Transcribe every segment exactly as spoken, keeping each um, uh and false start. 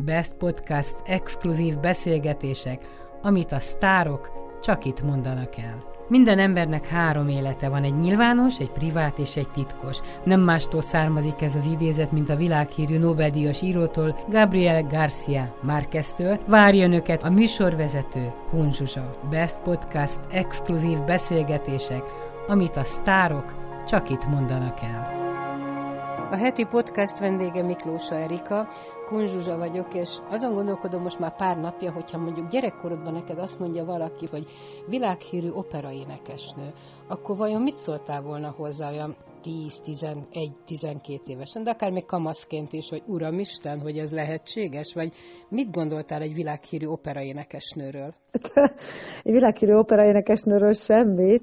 Best Podcast exkluzív beszélgetések, amit a sztárok csak itt mondanak el. Minden embernek három élete van, egy nyilvános, egy privát és egy titkos. Nem mástól származik ez az idézet, mint a világhírű Nobel-díjas írótól, Gabriel García Márqueztől. Várja önöket a műsorvezető, Kun Zsuzsa. Best Podcast exkluzív beszélgetések, amit a sztárok csak itt mondanak el. A heti podcast vendége Miklósa Erika, Kun Zsuzsa vagyok, és azon gondolkodom most már pár napja, hogyha mondjuk gyerekkorodban neked azt mondja valaki, hogy világhírű operaénekesnő, akkor vajon mit szóltál volna hozzá olyan tíz, tizenegy, tizenkét évesen, de akár még kamaszként is, hogy uramisten, hogy ez lehetséges, vagy mit gondoltál egy világhírű operaénekesnőről? Egy világhírű operaénekesnőről semmit.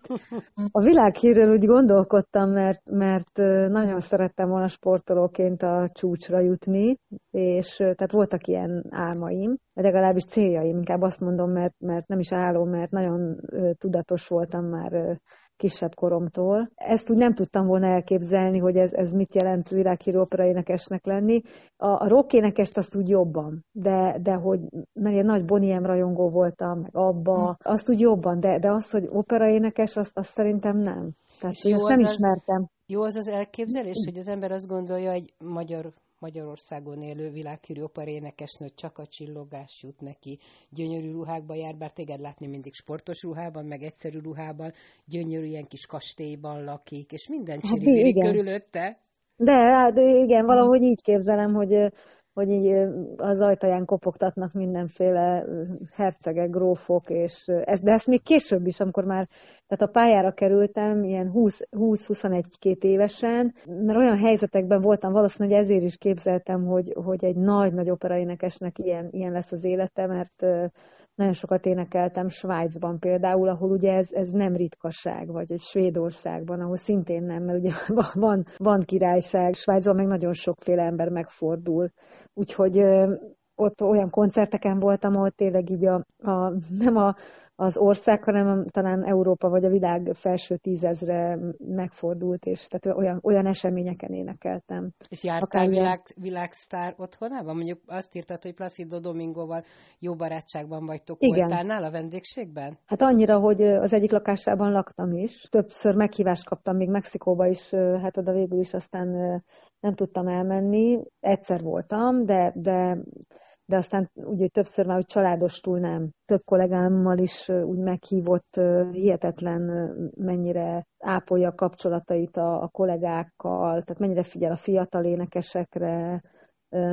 A világhírről úgy gondolkodtam, mert, mert nagyon szerettem volna sportolóként a csúcsra jutni, és tehát voltak ilyen álmaim, legalábbis céljaim, inkább azt mondom, mert, mert nem is álom, mert nagyon tudatos voltam már kisebb koromtól. Ezt úgy nem tudtam volna elképzelni, hogy ez, ez mit jelent világhírű operaénekesnek lenni. A, a rockénekest azt úgy jobban, de, de hogy mert ilyen nagy Bonnie M rajongó voltam, meg abba, azt úgy jobban, de, de az, hogy operaénekes, azt, azt szerintem nem. Tehát és én ezt nem az ismertem. Az, jó az az elképzelés, hogy az ember azt gondolja, egy magyar... Magyarországon élő világhírű operaénekesnő, csak a csillogás jut neki. Gyönyörű ruhákban jár, bár téged látni mindig sportos ruhában, meg egyszerű ruhában, gyönyörű ilyen kis kastélyban lakik, és minden csirigiri körülötte. De, hát igen, valahogy így képzelem, hogy, hogy így az ajtaján kopogtatnak mindenféle hercegek, grófok, és ez, de ezt még később is, amikor már tehát a pályára kerültem ilyen húsz-huszonegy-két évesen, mert olyan helyzetekben voltam, valószínűleg ezért is képzeltem, hogy, hogy egy nagy-nagy operaénekesnek ilyen, ilyen lesz az élete, mert nagyon sokat énekeltem Svájcban például, ahol ugye ez, ez nem ritkaság, vagy egy Svédországban, ahol szintén nem, mert ugye van, van királyság, Svájcban meg nagyon sokféle ember megfordul, úgyhogy ott olyan koncerteken voltam, ahol tényleg így a, a, nem a, az ország, hanem talán Európa vagy a világ felső tízezre megfordult, és tehát olyan, olyan eseményeken énekeltem. És jártál világ, világsztár otthonában? Mondjuk azt írtad, hogy Placido Domingoval jó barátságban vagytok. Igen. Voltál nála a vendégségben? Hát annyira, hogy az egyik lakásában laktam is. Többször meghívást kaptam, még Mexikóba is, hát oda végül is aztán nem tudtam elmenni. Egyszer voltam, de... de de aztán ugye többször már úgy családostul nem. Több kollégámmal is úgy meghívott, hihetetlen mennyire ápolja a kapcsolatait a, a kollégákkal, tehát mennyire figyel a fiatal énekesekre.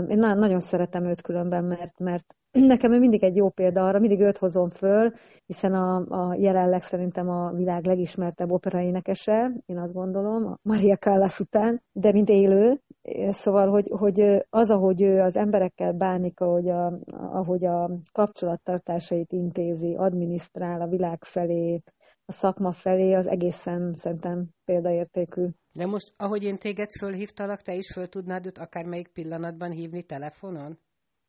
Én nagyon szeretem őt különben, mert, mert nekem ő mindig egy jó példa arra, mindig őt hozom föl, hiszen a, a jelenleg szerintem a világ legismertebb operaénekese, én azt gondolom, a Maria Callas után, de mint élő. Szóval, hogy, hogy az, ahogy ő az emberekkel bánik, ahogy a, ahogy a kapcsolattartásait intézi, adminisztrál a világ felé, a szakma felé, az egészen szerintem példaértékű. De most, ahogy én téged fölhívtalak, te is föl tudnád őt akármelyik pillanatban hívni telefonon?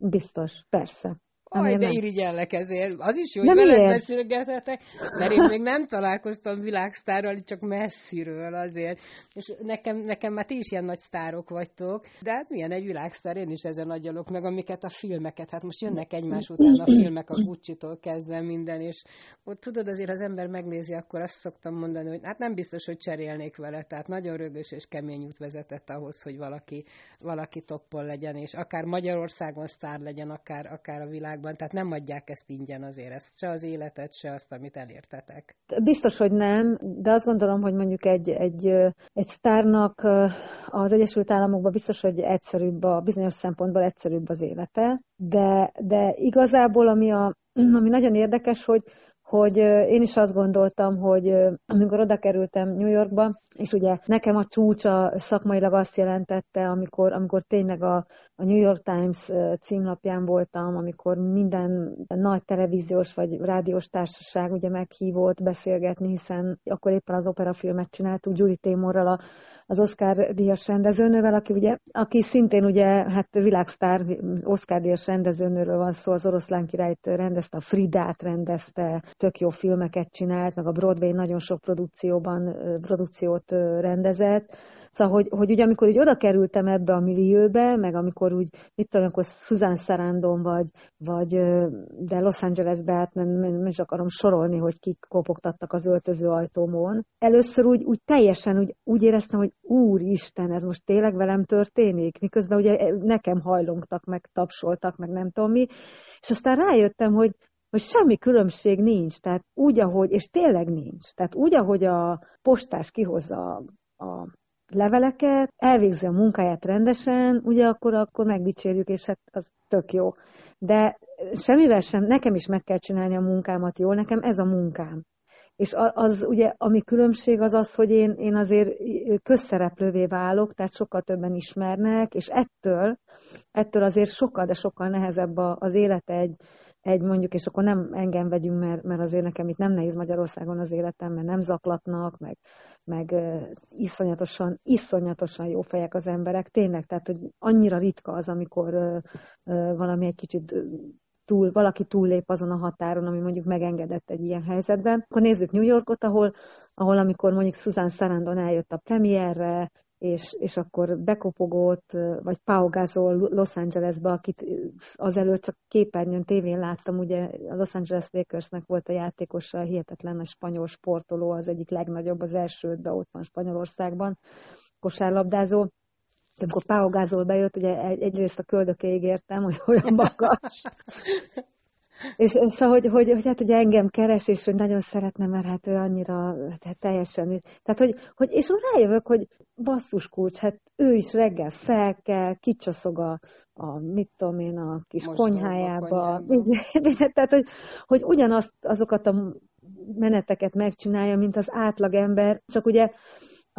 Biztos, persze. Aj, de irigyellek ezért. Az is jó, hogy veled beszélgethetek, mert én még nem találkoztam világsztárral, csak messziről azért. És nekem, nekem már ti is ilyen nagy sztárok vagytok, de hát milyen egy világsztár, én is ezen agyalok meg, amiket a filmeket, hát most jönnek egymás után a filmek, a Gucci-tól kezdve minden, és ott tudod, azért az ember megnézi, akkor azt szoktam mondani, hogy hát nem biztos, hogy cserélnék vele, tehát nagyon rögös és kemény út vezetett ahhoz, hogy valaki, valaki toppon legyen, és akár Magyarországon sztár legyen, akár, akár a világ. Tehát nem adják ezt ingyen azért, ezt, se az életet, se azt, amit elértetek. Biztos, hogy nem, de azt gondolom, hogy mondjuk egy, egy, egy sztárnak az Egyesült Államokban biztos, hogy egyszerűbb, a bizonyos szempontból egyszerűbb az élete, de, de igazából ami, a, ami nagyon érdekes, hogy hogy én is azt gondoltam, hogy amikor oda kerültem New Yorkba, és ugye nekem a csúcsa szakmailag azt jelentette, amikor, amikor tényleg a, a New York Times címlapján voltam, amikor minden nagy televíziós vagy rádiós társaság ugye meghívott beszélgetni, hiszen akkor éppen az operafilmet csináltuk Judy Taymorral, az Oscar-díjas rendezőnővel, aki, ugye, aki szintén ugye, hát világsztár Oscar-díjas rendezőnőről van szó, az Oroszlán királyt rendezte, a Fridát rendezte, tök jó filmeket csinált, meg a Broadway nagyon sok produkcióban, produkciót rendezett. Szóval, hogy, hogy ugye amikor így oda kerültem ebbe a millióbe, meg amikor úgy, mit tudom, akkor Susan Sarandon vagy, vagy de Los Angelesbe, hát nem, nem is akarom sorolni, hogy kik kopogtattak az öltöző ajtómon. Először úgy, úgy teljesen úgy, úgy éreztem, hogy úristen, ez most tényleg velem történik, miközben ugye nekem hajlongtak, meg tapsoltak, meg nem tudom mi, és aztán rájöttem, hogy hogy semmi különbség nincs, tehát úgy, ahogy, és tényleg nincs, tehát úgy, ahogy a postás kihozza a, a leveleket, elvégzi a munkáját rendesen, ugye akkor, akkor megdicsérjük, és hát az tök jó. De semmivel sem, nekem is meg kell csinálni a munkámat jól, nekem ez a munkám. És az ugye, ami különbség az az, hogy én, én azért közszereplővé válok, tehát sokkal többen ismernek, és ettől, ettől azért sokkal, de sokkal nehezebb az élete egy, egy mondjuk, és akkor nem engem vegyünk, mert, mert azért nekem itt nem nehéz Magyarországon az életem, mert nem zaklatnak, meg, meg iszonyatosan, iszonyatosan jó fejek az emberek, tényleg, tehát hogy annyira ritka az, amikor valami egy kicsit... Túl, valaki túllép azon a határon, ami mondjuk megengedett egy ilyen helyzetben. Akkor nézzük New Yorkot, ahol, ahol amikor mondjuk Susan Sarandon eljött a premierre, és, és akkor bekopogott, vagy Pau Gasol Los Angelesbe, akit azelőtt csak képernyőn, tévén láttam, ugye a Los Angeles Lakersnek volt a játékosa, hihetetlen a spanyol sportoló, az egyik legnagyobb, az elsődben ott van Spanyolországban, kosárlabdázó. Amikor Pau Gasol bejött, ugye egyrészt a köldökéig értem, hogy olyan magas. És szóval, hogy, hogy, hogy hát ugye engem keres, és hogy nagyon szeretne, mert hát ő annyira hát teljesen... Tehát, hogy, hogy, és úgy rájövök, hogy basszus kulcs, hát ő is reggel fel kell, kicsoszog a, a mit tudom én, a kis Most konyhájába. Tehát, hogy, hogy ugyanazt azokat a meneteket megcsinálja, mint az átlagember, csak ugye...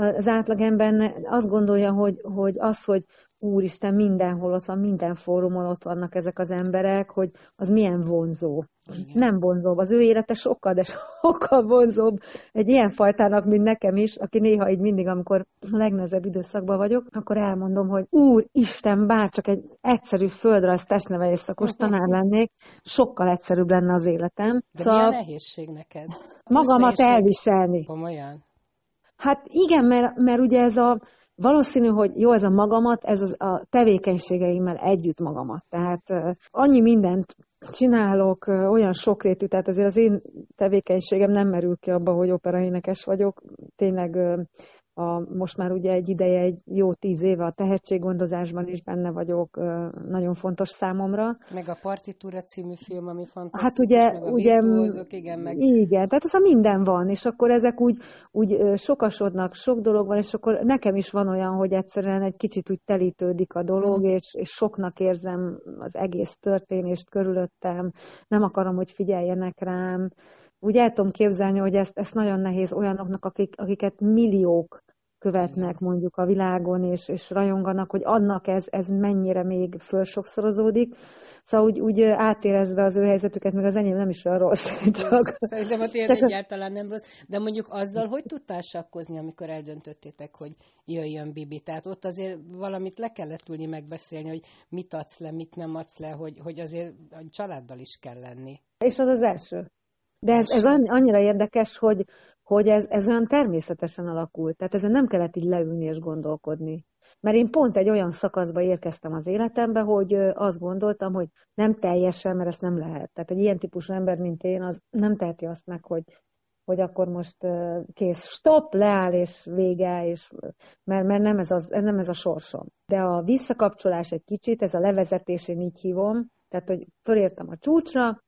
Az átlagember azt gondolja, hogy, hogy az, hogy úristen, mindenhol ott van, minden fórumon ott vannak ezek az emberek, hogy az milyen vonzó. Igen. Nem vonzóbb. Az ő élete sokkal, de sokkal vonzóbb egy ilyen fajtának, mint nekem is, aki néha így mindig, amikor a legnehezebb időszakban vagyok, akkor elmondom, hogy úristen, bárcsak egy egyszerű földrajz testnevelés szakos tanár lennék, sokkal egyszerűbb lenne az életem. De szóval mi a nehézség neked? Magamat elviselni. Komolyan? Hát igen, mert, mert ugye ez a, valószínű, hogy jó, ez a magamat, ez az, a tevékenységeimmel együtt magamat. Tehát annyi mindent csinálok, olyan sokrétű, tehát azért az én tevékenységem nem merül ki abba, hogy operaénekes vagyok. Tényleg a, most már ugye egy ideje, egy jó tíz éve a tehetséggondozásban is benne vagyok, nagyon fontos számomra. Meg a Partitúra című film, ami fantasztikus, hát ugye, meg a ugye, virtuózok, igen, meg... Igen, tehát az a minden van, és akkor ezek úgy, úgy sokasodnak, sok dolog van, és akkor nekem is van olyan, hogy egyszerűen egy kicsit úgy telítődik a dolog, és, és soknak érzem az egész történést körülöttem, nem akarom, hogy figyeljenek rám. Úgy el tudom képzelni, hogy ezt, ezt nagyon nehéz olyanoknak, akik, akiket milliók követnek mondjuk a világon, és, és rajonganak, hogy annak ez, ez mennyire még fölsokszorozódik. Szóval úgy, úgy átérezve az ő helyzetüket, meg az enyém nem is olyan rossz. Csak, szerintem a tiéd egyáltalán nem rossz. De mondjuk azzal, hogy tudtál sakkozni, amikor eldöntöttétek, hogy jöjjön Bibi? Tehát ott azért valamit le kellett ülni megbeszélni, hogy mit adsz le, mit nem adsz le, hogy, hogy azért a családdal is kell lenni. És az az első. De ez, ez annyira érdekes, hogy, hogy ez, ez olyan természetesen alakult. Tehát ezen nem kellett így leülni és gondolkodni. Mert én pont egy olyan szakaszba érkeztem az életembe, hogy azt gondoltam, hogy nem teljesen, mert ezt nem lehet. Tehát egy ilyen típusú ember, mint én, az nem teheti azt meg, hogy, hogy akkor most kész, stop, leáll és vége, és, mert, mert nem, ez az, nem ez a sorsom. De a visszakapcsolás egy kicsit, ez a levezetés, én így hívom, tehát hogy fölértem a csúcsra,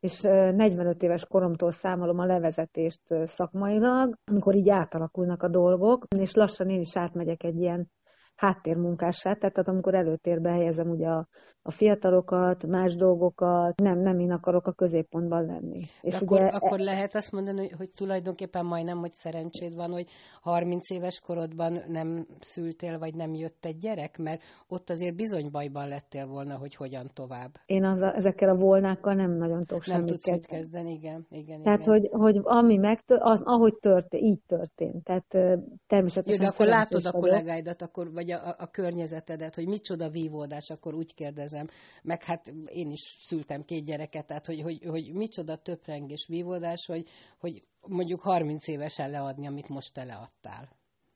és negyvenöt éves koromtól számolom a levezetést szakmailag, amikor így átalakulnak a dolgok, és lassan én is átmegyek egy ilyen háttérmunkássá, tehát amikor előtérbe helyezem ugye a, a fiatalokat, más dolgokat, nem, nem én akarok a középpontban lenni. És akkor, ugye, akkor lehet azt mondani, hogy, hogy tulajdonképpen majdnem, hogy szerencséd van, hogy harminc éves korodban nem szültél, vagy nem jött egy gyerek, mert ott azért bizony bajban lettél volna, hogy hogyan tovább. Én az a, ezekkel a volnákkal nem nagyon tudok semmit. Nem tudsz mit kezdeni, igen. igen tehát, igen. Hogy, hogy ami megtört, az, ahogy történt, így történt. Tehát természetesen. Jó, de akkor látod a kollégáidat, akkor vagy vagy a, a környezetedet, hogy micsoda vívódás, akkor úgy kérdezem, meg hát én is szültem két gyereket, tehát hogy, hogy, hogy micsoda töprengés vívódás, hogy, hogy mondjuk harminc évesen leadni, amit most te leadtál.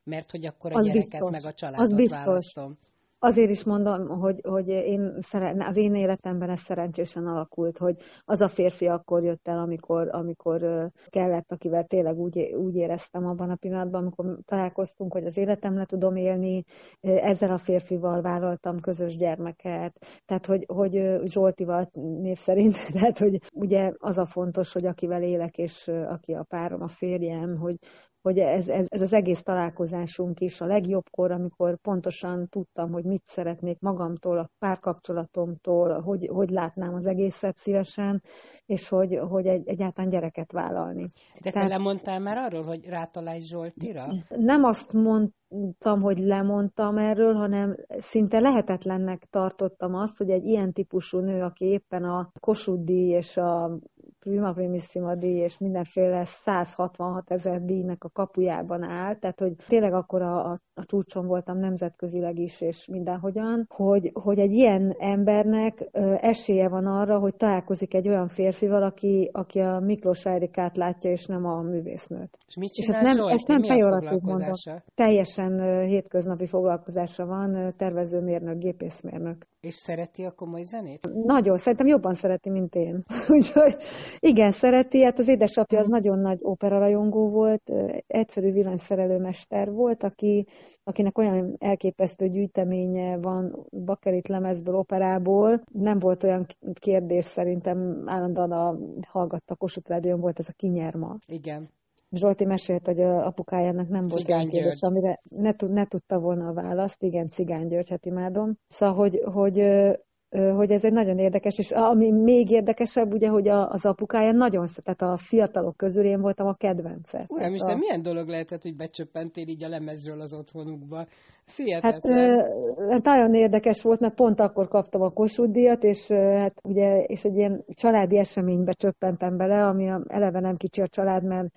Mert hogy akkor a az gyereket biztos, meg a családot választom. Azért is mondom, hogy, hogy én szeren, az én életemben ez szerencsésen alakult, hogy az a férfi akkor jött el, amikor, amikor kellett, akivel tényleg úgy, úgy éreztem abban a pillanatban, amikor találkoztunk, hogy az életemre tudom élni, ezzel a férfival vállaltam közös gyermeket, tehát hogy, hogy Zsoltival név szerint, tehát hogy ugye az a fontos, hogy akivel élek, és aki a párom, a férjem, hogy hogy ez, ez, ez az egész találkozásunk is a legjobbkor, amikor pontosan tudtam, hogy mit szeretnék magamtól, a párkapcsolatomtól, hogy, hogy látnám az egészet szívesen, és hogy, hogy egy, egyáltalán gyereket vállalni. De te lemondtál már arról, hogy rátalálj Zsoltira? Nem azt mondtam, hogy lemondtam erről, hanem szinte lehetetlennek tartottam azt, hogy egy ilyen típusú nő, aki éppen a Kossuth-díj és a Prima Primissima díj és mindenféle száz hatvanhat ezer díjnek a kapujában áll, tehát hogy tényleg akkor a, a, a csúcson voltam nemzetközileg is, és mindenhogyan, hogy, hogy egy ilyen embernek esélye van arra, hogy találkozik egy olyan férfival, aki, aki a Miklósa Erikát látja, és nem a művésznőt. És mit csinál Zsolt? Ezt nem, nem pejoratív mondom. Teljesen hétköznapi foglalkozása van, tervezőmérnök, gépészmérnök. És szereti a komoly zenét? Nagyon, szerintem jobban szereti, mint én. Úgyhogy igen, szereti, hát az édesapja az nagyon nagy operarajongó volt, egyszerű villanyszerelőmester volt, aki, akinek olyan elképesztő gyűjteménye van bakelit lemezből, operából. Nem volt olyan kérdés, szerintem állandóan a, hallgatta Kossuth Rádión, volt ez a Kinyerma. Igen. Zsolti mesélt, hogy a apukájának nem volt Cigány György kérdés, amire ne, ne tudta volna a választ. Igen, Cigány György, hát imádom. Szóval, hogy, hogy, hogy ez egy nagyon érdekes, és ami még érdekesebb, ugye, hogy az apukája nagyon, tehát a fiatalok közül én voltam a kedvence. Uram Isten, a... milyen dolog lehetett, hogy becsöppentél így a lemezről az otthonukba? Szietetlen. Hát nagyon érdekes volt, mert pont akkor kaptam a Kossuth-díjat, és, hát, ugye, és egy ilyen családi eseménybe csöppentem bele, ami eleve nem kicsi a család, mert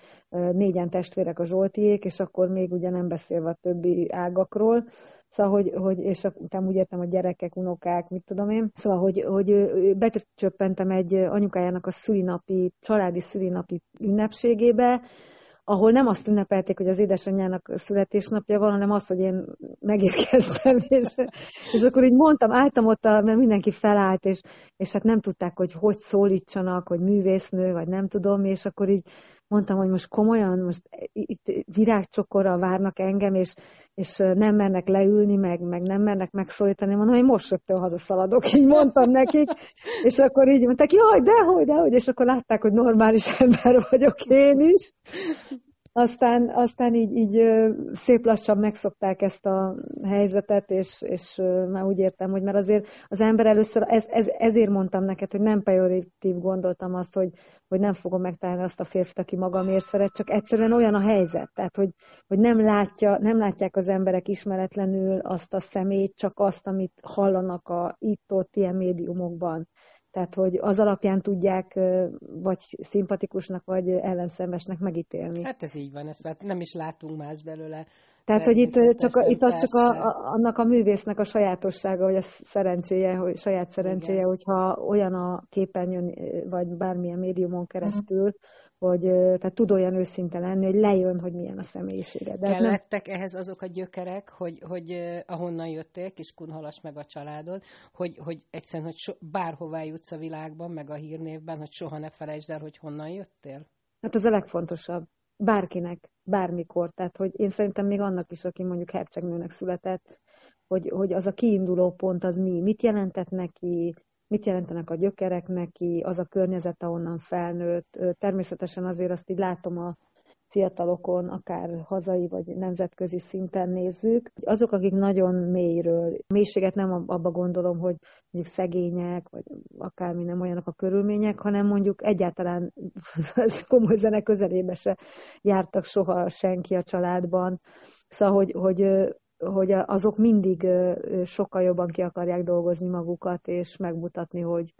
négyen testvérek a Zsoltiék, és akkor még ugye nem beszélve a többi ágakról. Szóval, hogy, hogy és utána úgy értem, a gyerekek, unokák, mit tudom én. Szóval, hogy, hogy becsöppentem egy anyukájának a szülinapi, családi szülinapi ünnepségébe, ahol nem azt ünnepelték, hogy az édesanyjának születésnapja van, hanem azt, hogy én megérkeztem, és, és akkor így mondtam, álltam ott, mert mindenki felállt, és, és hát nem tudták, hogy hogy szólítsanak, hogy művésznő, vagy nem tudom, és akkor így mondtam, hogy most komolyan, most itt virágcsokorral várnak engem, és, és nem mernek leülni, meg, meg nem mernek megszólítani, mondom, hogy most rögtön hazaszaladok, így mondtam nekik, és akkor így mondták, jaj, dehogy, dehogy, és akkor látták, hogy normális ember vagyok én is. Aztán, aztán így, így szép lassan megszokták ezt a helyzetet, és, és már úgy értem, hogy mert azért az ember először, ez, ez, ezért mondtam neked, hogy nem pejoratív gondoltam azt, hogy, hogy nem fogom megtalálni azt a férfit, aki magamért szeret, csak egyszerűen olyan a helyzet, tehát hogy, hogy nem, látja, nem látják az emberek ismeretlenül azt a szemét, csak azt, amit hallanak a itt-ott ilyen médiumokban. Tehát, hogy az alapján tudják vagy szimpatikusnak, vagy ellenszemesnek megítélni. Hát ez így van, ezt már nem is látunk más belőle. Tehát, hogy itt, csak a, itt az csak a, a, annak a művésznek a sajátossága, vagy a szerencséje, hogy saját szerencséje, igen, hogyha olyan a képernyőn, vagy bármilyen médiumon keresztül, hogy tehát tud olyan őszinte lenni, hogy lejön, hogy milyen a személyisége. De kellettek nem... ehhez azok a gyökerek, hogy, hogy ahonnan jöttél, Kiskunhalas meg a családod, hogy, hogy egyszerűen, hogy so, bárhová jutsz a világban, meg a hírnévben, hogy soha ne felejtsd el, hogy honnan jöttél? Hát az a legfontosabb. Bárkinek, bármikor. Tehát, hogy én szerintem még annak is, aki mondjuk hercegnőnek született, hogy, hogy az a kiinduló pont az mi, mit jelentett neki, mit jelentenek a gyökerek neki, az a környezet, ahonnan felnőtt. Természetesen azért azt így látom a fiatalokon, akár hazai vagy nemzetközi szinten nézzük. Azok, akik nagyon mélyről, mélységet nem abba gondolom, hogy mondjuk szegények, vagy akármi nem olyanok a körülmények, hanem mondjuk egyáltalán az komoly zene közelébe se jártak soha senki a családban. Szóval, hogy, hogy, hogy azok mindig sokkal jobban ki akarják dolgozni magukat, és megmutatni, hogy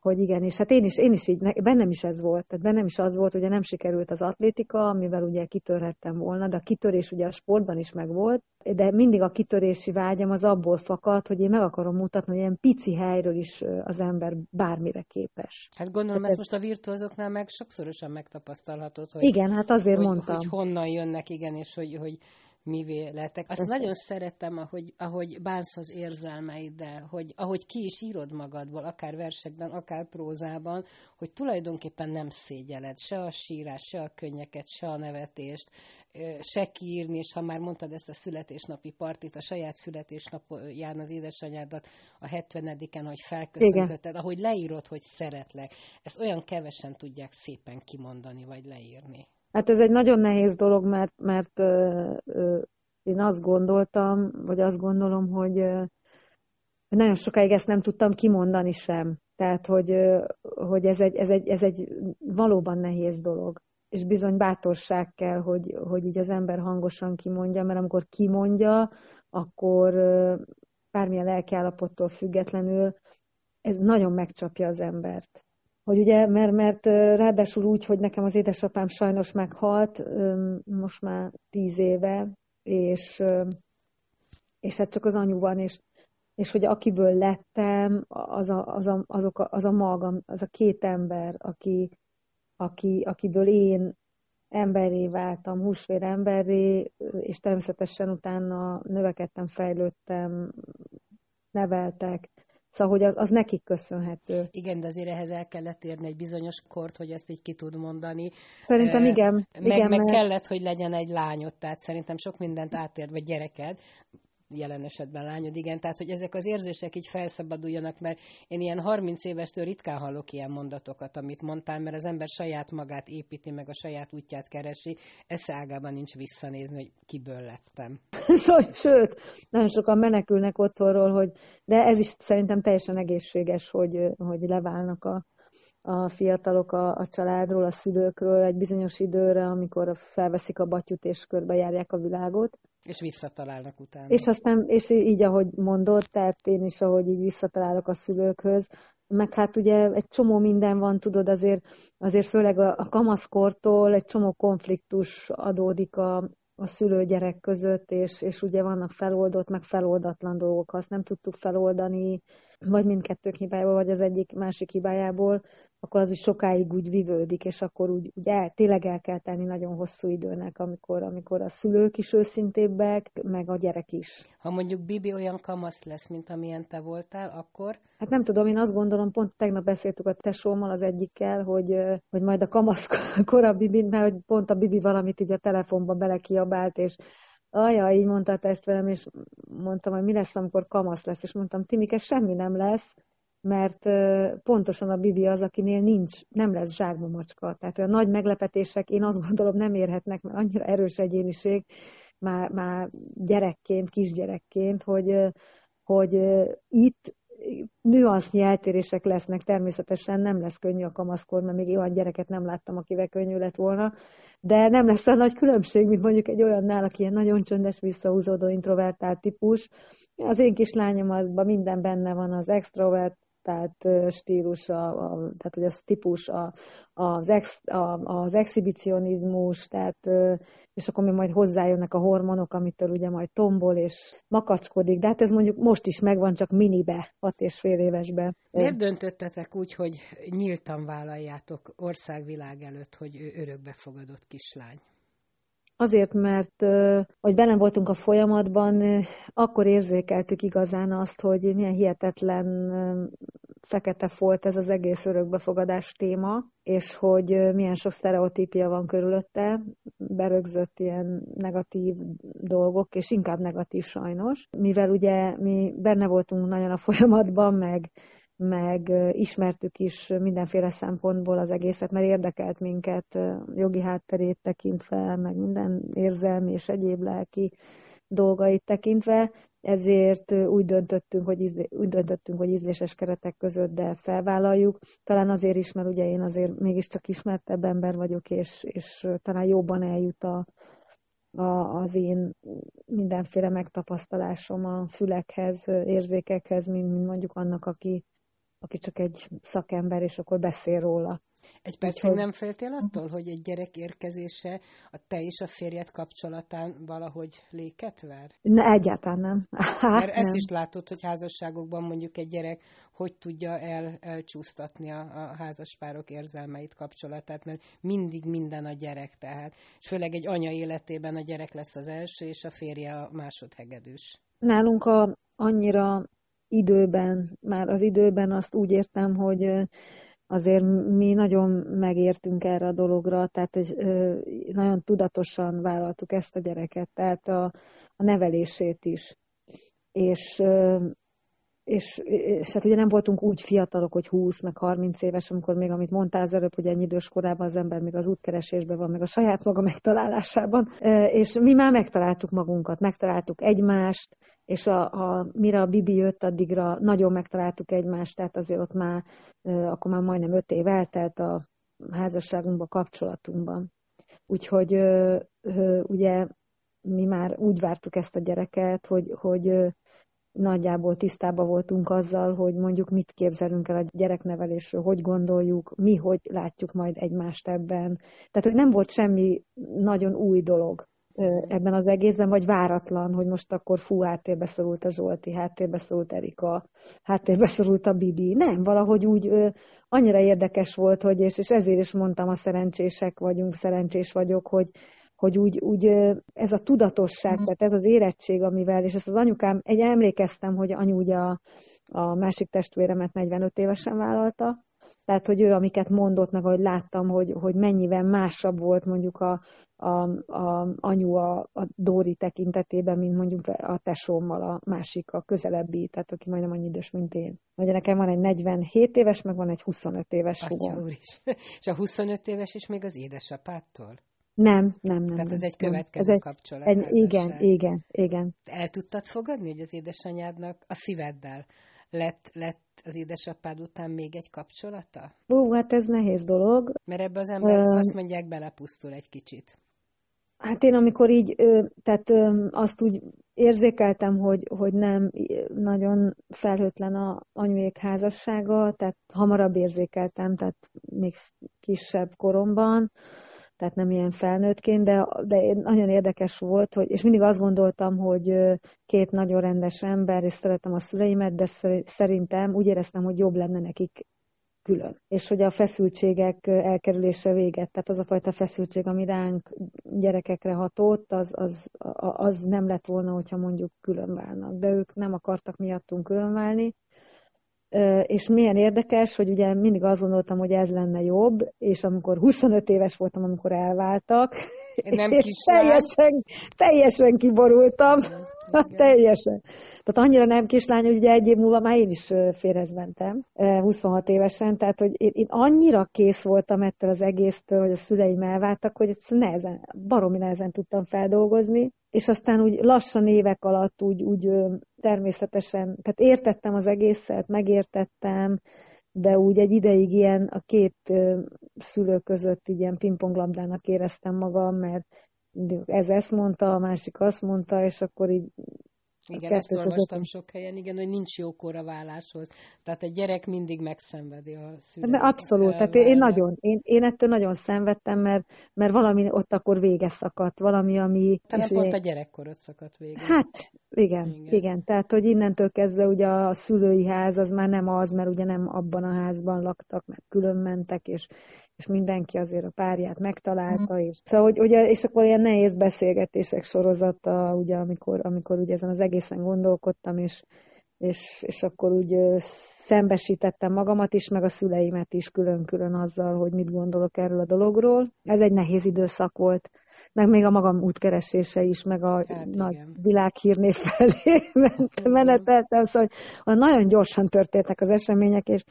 hogy igen, és hát én is, én is így, bennem is ez volt, tehát bennem is az volt, ugye nem sikerült az atlétika, amivel ugye kitörhettem volna, de a kitörés ugye a sportban is megvolt, de mindig a kitörési vágyam az abból fakad, hogy én meg akarom mutatni, hogy ilyen pici helyről is az ember bármire képes. Hát gondolom, hát ez, ez most a virtuózoknál meg sokszorosan megtapasztalhatod, hogy, igen, hát azért hogy, mondtam. Hogy honnan jönnek, igen, és hogy... hogy... mivé lettek. Azt Ezt nagyon szeretem, ahogy, ahogy bánsz az érzelmeiddel, hogy ahogy ki is írod magadból, akár versekben, akár prózában, hogy tulajdonképpen nem szégyeled se a sírás, se a könnyeket, se a nevetést, se kiírni, és ha már mondtad ezt a születésnapi partit, a saját születésnapján az édesanyádat a hetvenediken, hogy felköszöntötted, ahogy leírod, hogy szeretlek. Ezt olyan kevesen tudják szépen kimondani, vagy leírni. Hát ez egy nagyon nehéz dolog, mert, mert ö, ö, én azt gondoltam, vagy azt gondolom, hogy ö, nagyon sokáig ezt nem tudtam kimondani sem. Tehát, hogy, ö, hogy ez, egy, ez, egy, ez egy valóban nehéz dolog. És bizony bátorság kell, hogy, hogy így az ember hangosan kimondja, mert amikor kimondja, akkor ö, bármilyen lelkiállapottól függetlenül ez nagyon megcsapja az embert. Hogy ugye, mert, mert ráadásul úgy, hogy nekem az édesapám sajnos meghalt, most már tíz éve, és, és hát csak az anyu van, és, és hogy akiből lettem, az a, az a, azok a, az a magam, az a két ember, aki, aki, akiből én emberré váltam, húsvér emberré, és természetesen utána növekedtem, fejlődtem, neveltek. Szóval, hogy az, az nekik köszönhető. Igen, de azért ehhez el kellett érni egy bizonyos kort, hogy ezt így ki tud mondani. Szerintem igen. Meg, igen, meg mert... kellett, hogy legyen egy lányod, tehát szerintem sok mindent átért, vagy gyereked, jelen esetben lányod, igen, tehát hogy ezek az érzések így felszabaduljanak, mert én ilyen harminc évestől ritkán hallok ilyen mondatokat, amit mondtál, mert az ember saját magát építi, meg a saját útját keresi, esze ágában nincs visszanézni, hogy kiből lettem. Sőt, nagyon sokan menekülnek otthonról, hogy, de ez is szerintem teljesen egészséges, hogy, hogy leválnak a, a fiatalok a, a családról, a szülőkről egy bizonyos időre, amikor felveszik a batyut és körbejárják a világot. És visszatalálnak utána. És aztán, és így, ahogy mondod, tehát én is, ahogy így visszatalálok a szülőkhöz, meg hát ugye egy csomó minden van, tudod, azért, azért főleg a, a kamaszkortól egy csomó konfliktus adódik a, a szülő-gyerek között, és, és ugye vannak feloldott, meg feloldatlan dolgok, ha azt nem tudtuk feloldani, vagy mindkettők hibájából, vagy az egyik másik hibájából, akkor az úgy sokáig úgy vivődik, és akkor úgy, úgy el, tényleg el kell tenni nagyon hosszú időnek, amikor, amikor a szülők is őszintébbek, meg a gyerek is. Ha mondjuk Bibi olyan kamasz lesz, mint amilyen te voltál, akkor... Hát nem tudom, én azt gondolom, pont tegnap beszéltük a tesómmal az egyikkel, hogy, hogy majd a kamaszkor a Bibi, mert pont a Bibi valamit így a telefonba belekiabált, és aja, így mondta a testvérem, és mondtam, hogy mi lesz, amikor kamasz lesz, és mondtam, Timike, semmi nem lesz, mert pontosan a Bibi az, akinél nincs, nem lesz zsákbomacska. Tehát a nagy meglepetések, én azt gondolom, nem érhetnek, mert annyira erős egyéniség már, már gyerekként, kisgyerekként, hogy, hogy itt nüansznyi eltérések lesznek, természetesen nem lesz könnyű a kamaszkor, mert még olyan gyereket nem láttam, akivel könnyű lett volna, de nem lesz a nagy különbség, mint mondjuk egy olyannál, aki ilyen nagyon csöndes, visszahúzódó, introvertált típus. Az én kislányom azban minden benne van, az extrovert, tehát stílus, a, a, tehát hogy az típus, a, az, ex, a, az exhibicionizmus, tehát, és akkor mi majd hozzájönnek a hormonok, amitől ugye majd tombol és makacskodik, de hát ez mondjuk most is megvan, csak minibe, hat és fél évesben. Miért döntöttetek úgy, hogy nyíltan vállaljátok országvilág előtt, hogy ő örökbefogadott kislány? Azért, mert hogy benne voltunk a folyamatban, akkor érzékeltük igazán azt, hogy milyen hihetetlen fekete folt ez az egész örökbefogadás téma, és hogy milyen sok sztereotípia van körülötte, berögzött ilyen negatív dolgok, és inkább negatív sajnos. Mivel ugye mi benne voltunk nagyon a folyamatban, meg meg ismertük is mindenféle szempontból az egészet, mert érdekelt minket jogi hátterét tekintve, meg minden érzelmi és egyéb lelki dolgait tekintve, ezért úgy döntöttünk, hogy, ízlé, úgy döntöttünk, hogy ízléses keretek között, de felvállaljuk. Talán azért is, mert ugye én azért mégiscsak ismertebb ember vagyok, és, és talán jobban eljut a, a, az én mindenféle megtapasztalásom a fülekhez, érzékekhez, mint, mint mondjuk annak, aki aki csak egy szakember, és akkor beszél róla. Egy percig úgyhogy... nem féltél attól, hogy egy gyerek érkezése a te és a férjed kapcsolatán valahogy léket ver? Ne, egyáltalán nem. Hát, Mert nem. Ezt is látod, hogy házasságokban mondjuk egy gyerek hogy tudja el, elcsúsztatni a, a házaspárok érzelmeit, kapcsolatát, mert mindig minden a gyerek, tehát. És főleg egy anya életében a gyerek lesz az első, és a férje a másodhegedűs. Nálunk a, annyira időben, már az időben azt úgy értem, hogy azért mi nagyon megértünk erre a dologra, tehát nagyon tudatosan vállaltuk ezt a gyereket, tehát a, a nevelését is. És, és, és hát ugye nem voltunk úgy fiatalok, hogy húsz meg harminc éves, amikor még, amit mondtál az előbb, hogy ennyi idős korában az ember még az útkeresésben van, meg a saját maga megtalálásában, és mi már megtaláltuk magunkat, megtaláltuk egymást, és a, a, mire a Bibi jött, addigra nagyon megtaláltuk egymást, tehát azért ott már, akkor már majdnem öt év eltelt a házasságunkban, kapcsolatunkban. Úgyhogy ugye mi már úgy vártuk ezt a gyereket, hogy, hogy nagyjából tisztában voltunk azzal, hogy mondjuk mit képzelünk el a gyereknevelésről, hogy gondoljuk, mi hogy látjuk majd egymást ebben. Tehát, hogy nem volt semmi nagyon új dolog ebben az egészben, vagy váratlan, hogy most akkor fú, háttérbe szorult a Zsolti, háttérbe szorult Erika, háttérbe szorult a Bibi. Nem, valahogy úgy ö, annyira érdekes volt, hogy, és, és ezért is mondtam, a szerencsések vagyunk, szerencsés vagyok, hogy, hogy úgy, úgy ö, ez a tudatosság, tehát ez az érettség, amivel, és ezt az anyukám, egy emlékeztem, hogy anyu ugye a, a másik testvéremet negyvenöt évesen vállalta, tehát, hogy ő, amiket mondott, meg ahogy láttam, hogy, hogy mennyivel másabb volt mondjuk a, a, a anyu a, a Dóri tekintetében, mint mondjuk a tesómmal a másik, a közelebbi, tehát aki majdnem annyi idős, mint én. Ugye nekem van egy negyvenhét éves, meg van egy huszonöt éves húgom. És a huszonöt éves is még az édesapától? Nem, nem, nem. Tehát ez egy következő kapcsolat. Egy, igen, igen, igen. El tudtad fogadni, hogy az édesanyádnak a szíveddel lett, lett az édesapád után még egy kapcsolata? Ó, hát ez nehéz dolog. Mert ebbe az ember uh, azt mondják, belepusztul egy kicsit. Hát én amikor így, tehát azt úgy érzékeltem, hogy, hogy nem nagyon felhőtlen a anyuék házassága, tehát hamarabb érzékeltem, tehát még kisebb koromban, tehát nem ilyen felnőttként, de, de nagyon érdekes volt, hogy, és mindig azt gondoltam, hogy két nagyon rendes ember, és szeretem a szüleimet, de szerintem úgy éreztem, hogy jobb lenne nekik külön. És hogy a feszültségek elkerülése véget, tehát az a fajta feszültség, ami ránk gyerekekre hatott, az, az, az nem lett volna, hogyha mondjuk külön válnak. De ők nem akartak miattunk külön válni. És milyen érdekes, hogy ugye mindig azt gondoltam, hogy ez lenne jobb, és amikor huszonöt éves voltam, amikor elváltak, nem teljesen, teljesen kiborultam, igen. Teljesen. Tehát annyira nem kislány, hogy ugye egy év múlva már én is férhez mentem, huszonhat évesen, tehát hogy én, én annyira kész voltam ettől az egésztől, hogy a szüleim elváltak, hogy ezt nehezen, baromi nehezen tudtam feldolgozni, és aztán úgy lassan évek alatt úgy, úgy természetesen, tehát értettem az egészet, megértettem, de úgy egy ideig ilyen a két szülő között így ilyen pingponglabdának éreztem magam, mert ez ezt mondta, a másik azt mondta, és akkor így... Igen, ezt olvastam sok helyen, igen, hogy nincs jókor a váláshoz. Tehát egy gyerek mindig megszenvedi a szülőt. Abszolút, tehát én, nagyon, én, én ettől nagyon szenvedtem, mert, mert valami ott akkor vége szakadt, valami, ami... Tehát pont én... a gyerekkorod szakadt vége. Hát, igen, igen, igen, tehát hogy innentől kezdve ugye a szülői ház az már nem az, mert ugye nem abban a házban laktak, mert külön mentek, és... és mindenki azért a párját megtalálta is. Szóval, hogy, ugye, és akkor ilyen nehéz beszélgetések sorozata, ugye, amikor, amikor ugye ezen az egészen gondolkodtam, és, és, és akkor úgy szembesítettem magamat is, meg a szüleimet is külön-külön azzal, hogy mit gondolok erről a dologról. Ez egy nehéz időszak volt, meg még a magam útkeresése is, meg a hát, nagy világhírnév felé meneteltem, szóval nagyon gyorsan történtek az események, és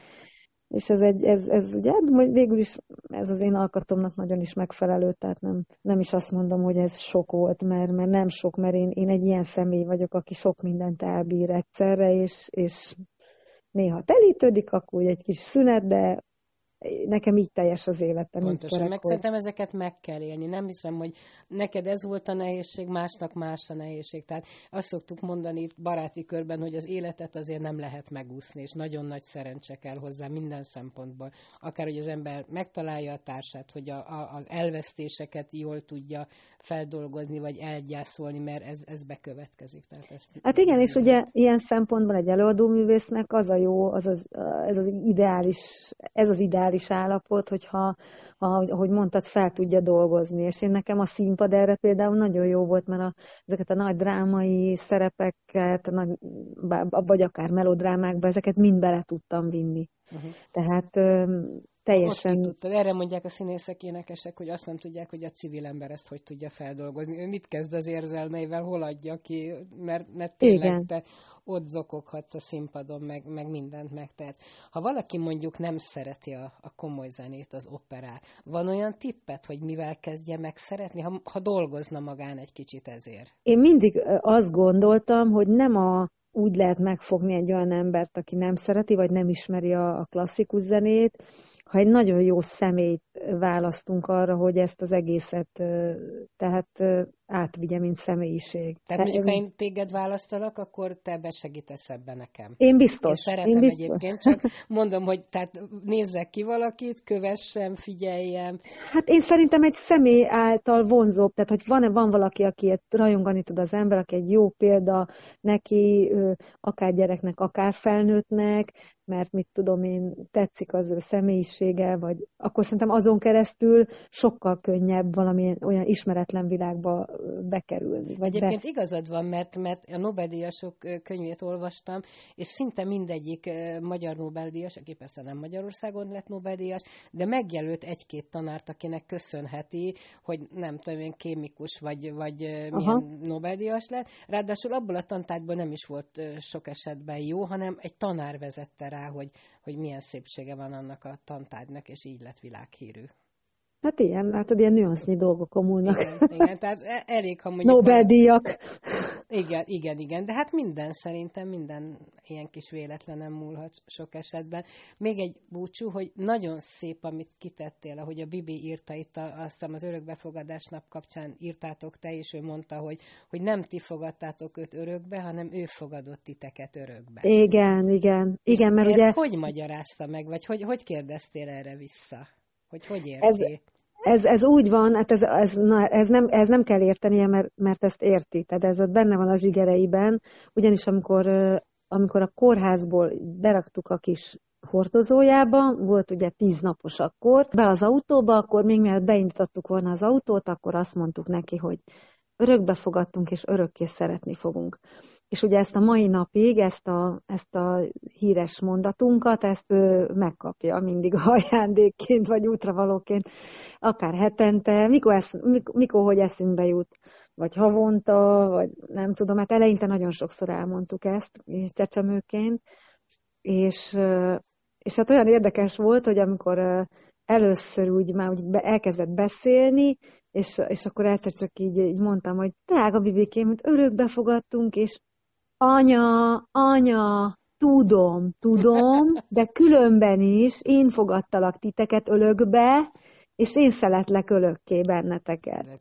És ez, egy, ez, ez ugye, végül is ez az én alkatomnak nagyon is megfelelő, tehát nem, nem is azt mondom, hogy ez sok volt, mert, mert nem sok, mert én, én egy ilyen személy vagyok, aki sok mindent elbír egyszerre, és, és néha telítődik, akkor egy kis szünet, de nekem így teljes az életem. Pontosan, meg szerintem ezeket meg kell élni. Nem hiszem, hogy neked ez volt a nehézség, másnak más a nehézség. Tehát azt szoktuk mondani itt baráti körben, hogy az életet azért nem lehet megúszni, és nagyon nagy szerencse kell hozzá minden szempontból. Akár, hogy az ember megtalálja a társát, hogy a, a, az elvesztéseket jól tudja feldolgozni, vagy elgyászolni, mert ez, ez bekövetkezik. Tehát ezt hát igen, és lehet. Ugye ilyen szempontból egy előadóművésznek az a jó, az az, ez az ideális, ez az ideális is állapot, hogyha, ahogy mondtad, fel tudja dolgozni. És én nekem a színpad erre például nagyon jó volt, mert a, ezeket a nagy drámai szerepeket, a nagy, vagy akár melodrámákba, ezeket mind bele tudtam vinni. Uh-huh. Tehát teljesen... Ott ki tudtad. Erre mondják a színészek, énekesek, hogy azt nem tudják, hogy a civil ember ezt hogy tudja feldolgozni. Ő mit kezd az érzelmeivel, hol adja ki, mert, mert tényleg igen. Te ott zokoghatsz a színpadon, meg, meg mindent megtehetsz. Ha valaki mondjuk nem szereti a, a komoly zenét, az operát, van olyan tippet, hogy mivel kezdje meg szeretni, ha, ha dolgozna magán egy kicsit ezért? Én mindig azt gondoltam, hogy nem a úgy lehet megfogni egy olyan embert, aki nem szereti, vagy nem ismeri a, a klasszikus zenét, ha egy nagyon jó személyt választunk arra, hogy ezt az egészet tehát átvigye, mint személyiség. Tehát mondjuk, ha én téged választalak, akkor te besegítesz ebben nekem. Én biztos. Én szeretem én biztos. Egyébként, csak mondom, hogy tehát nézzek ki valakit, kövessem, figyeljem. Hát én szerintem egy személy által vonzóbb, tehát hogy van-e van valaki, aki rajongani tud az ember, aki egy jó példa neki, akár gyereknek, akár felnőttnek, mert mit tudom én, tetszik az ő személyisége, vagy akkor szerintem azon keresztül sokkal könnyebb valamilyen olyan ismeretlen világba bekerülni. Vagy egyébként be... igazad van, mert, mert a Nobel-díjasok könyvét olvastam, és szinte mindegyik magyar Nobel-díjas, aki persze nem Magyarországon lett Nobel-díjas, de megjelölt egy-két tanárt, akinek köszönheti, hogy nem tudom én, kémikus vagy, vagy milyen aha. Nobel-díjas lett. Ráadásul abból a tantárgyból nem is volt sok esetben jó, hanem egy tanár vezette rá, hogy, hogy milyen szépsége van annak a tantárgynak, és így lett világhírű. Hát ilyen, hát ilyen nüansznyi dolgok omulnak. Igen, igen, tehát elég, ha mondjuk... Nobel-díjak. Igen, igen, igen, de hát minden szerintem, minden ilyen kis véletlenem múlhat sok esetben. Még egy búcsú, hogy nagyon szép, amit kitettél, ahogy a Bibi írta itt, a, azt hiszem az örökbefogadás nap kapcsán írtátok te, és ő mondta, hogy, hogy nem ti fogadtátok őt örökbe, hanem ő fogadott titeket örökbe. Igen, igen. igen mert ezt ugye... hogy magyarázta meg, vagy hogy, hogy kérdeztél erre vissza? Hogy hogy érti? Ez, ez, ez úgy van, hát ez, ez, na, ez, nem, ez nem kell értenie, mert, mert ezt érti. Tehát ez ott benne van a zsigereiben. Ugyanis amikor, amikor a kórházból beraktuk a kis hordozójába, volt ugye tíz napos akkor, be az autóba, akkor még mielőtt beindítottuk volna az autót, akkor azt mondtuk neki, hogy örökbe fogadtunk, és örökké szeretni fogunk. És ugye ezt a mai napig, ezt a, ezt a híres mondatunkat, ezt ő megkapja mindig ajándékként, vagy útravalóként, akár hetente, mikor, esz, mikor hogy eszünkbe jut, vagy havonta, vagy nem tudom, hát eleinte nagyon sokszor elmondtuk ezt, csecsemőként, és, és hát olyan érdekes volt, hogy amikor először úgy már úgy elkezdett beszélni, és, és akkor egyszer csak így, így mondtam, hogy drága Bibikém, hogy örökbe fogadtunk, és anya, anya, tudom, tudom, de különben is én fogadtalak titeket ölökbe, és én szeretlek ölökké benneteket.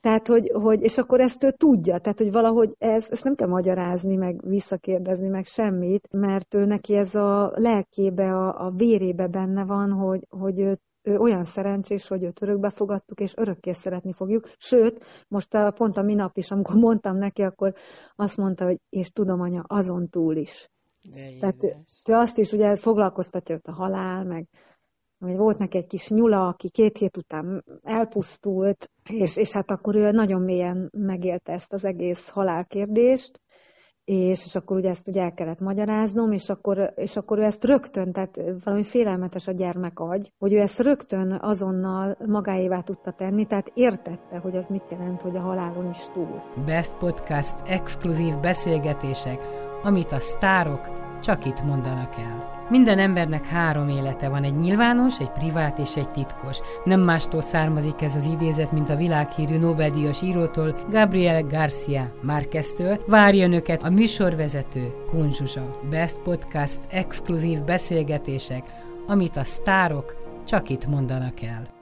Tehát, hogy, hogy, és akkor ezt ő tudja, tehát, hogy valahogy ez, ezt nem kell magyarázni, meg visszakérdezni, meg semmit, mert ő neki ez a lelkébe, a, a vérébe benne van, hogy, hogy ő, ő olyan szerencsés, hogy őt örökbe fogadtuk, és örökké szeretni fogjuk. Sőt, most a, pont a minap is, amikor mondtam neki, akkor azt mondta, hogy és tudom, anya, azon túl is. De tehát ő, ő azt is ugye foglalkoztatja őt a halál, meg... Volt neki egy kis nyula, aki két hét után elpusztult, és, és hát akkor ő nagyon mélyen megélte ezt az egész halálkérdést, és, és akkor ugye ezt ugye el kellett magyaráznom, és akkor, és akkor ő ezt rögtön, tehát valami félelmetes a gyermek agy, hogy ő ezt rögtön azonnal magáévá tudta tenni, tehát értette, hogy az mit jelent, hogy a halálon is túl. Best Podcast exkluzív beszélgetések, amit a sztárok csak itt mondanak el. Minden embernek három élete van, egy nyilvános, egy privát és egy titkos. Nem mástól származik ez az idézet, mint a világhírű Nobel-díjas írótól, Gabriel García Márqueztől. Várjon őket a műsorvezető, Kun Zsuzsa. Best Podcast exkluzív beszélgetések, amit a sztárok csak itt mondanak el.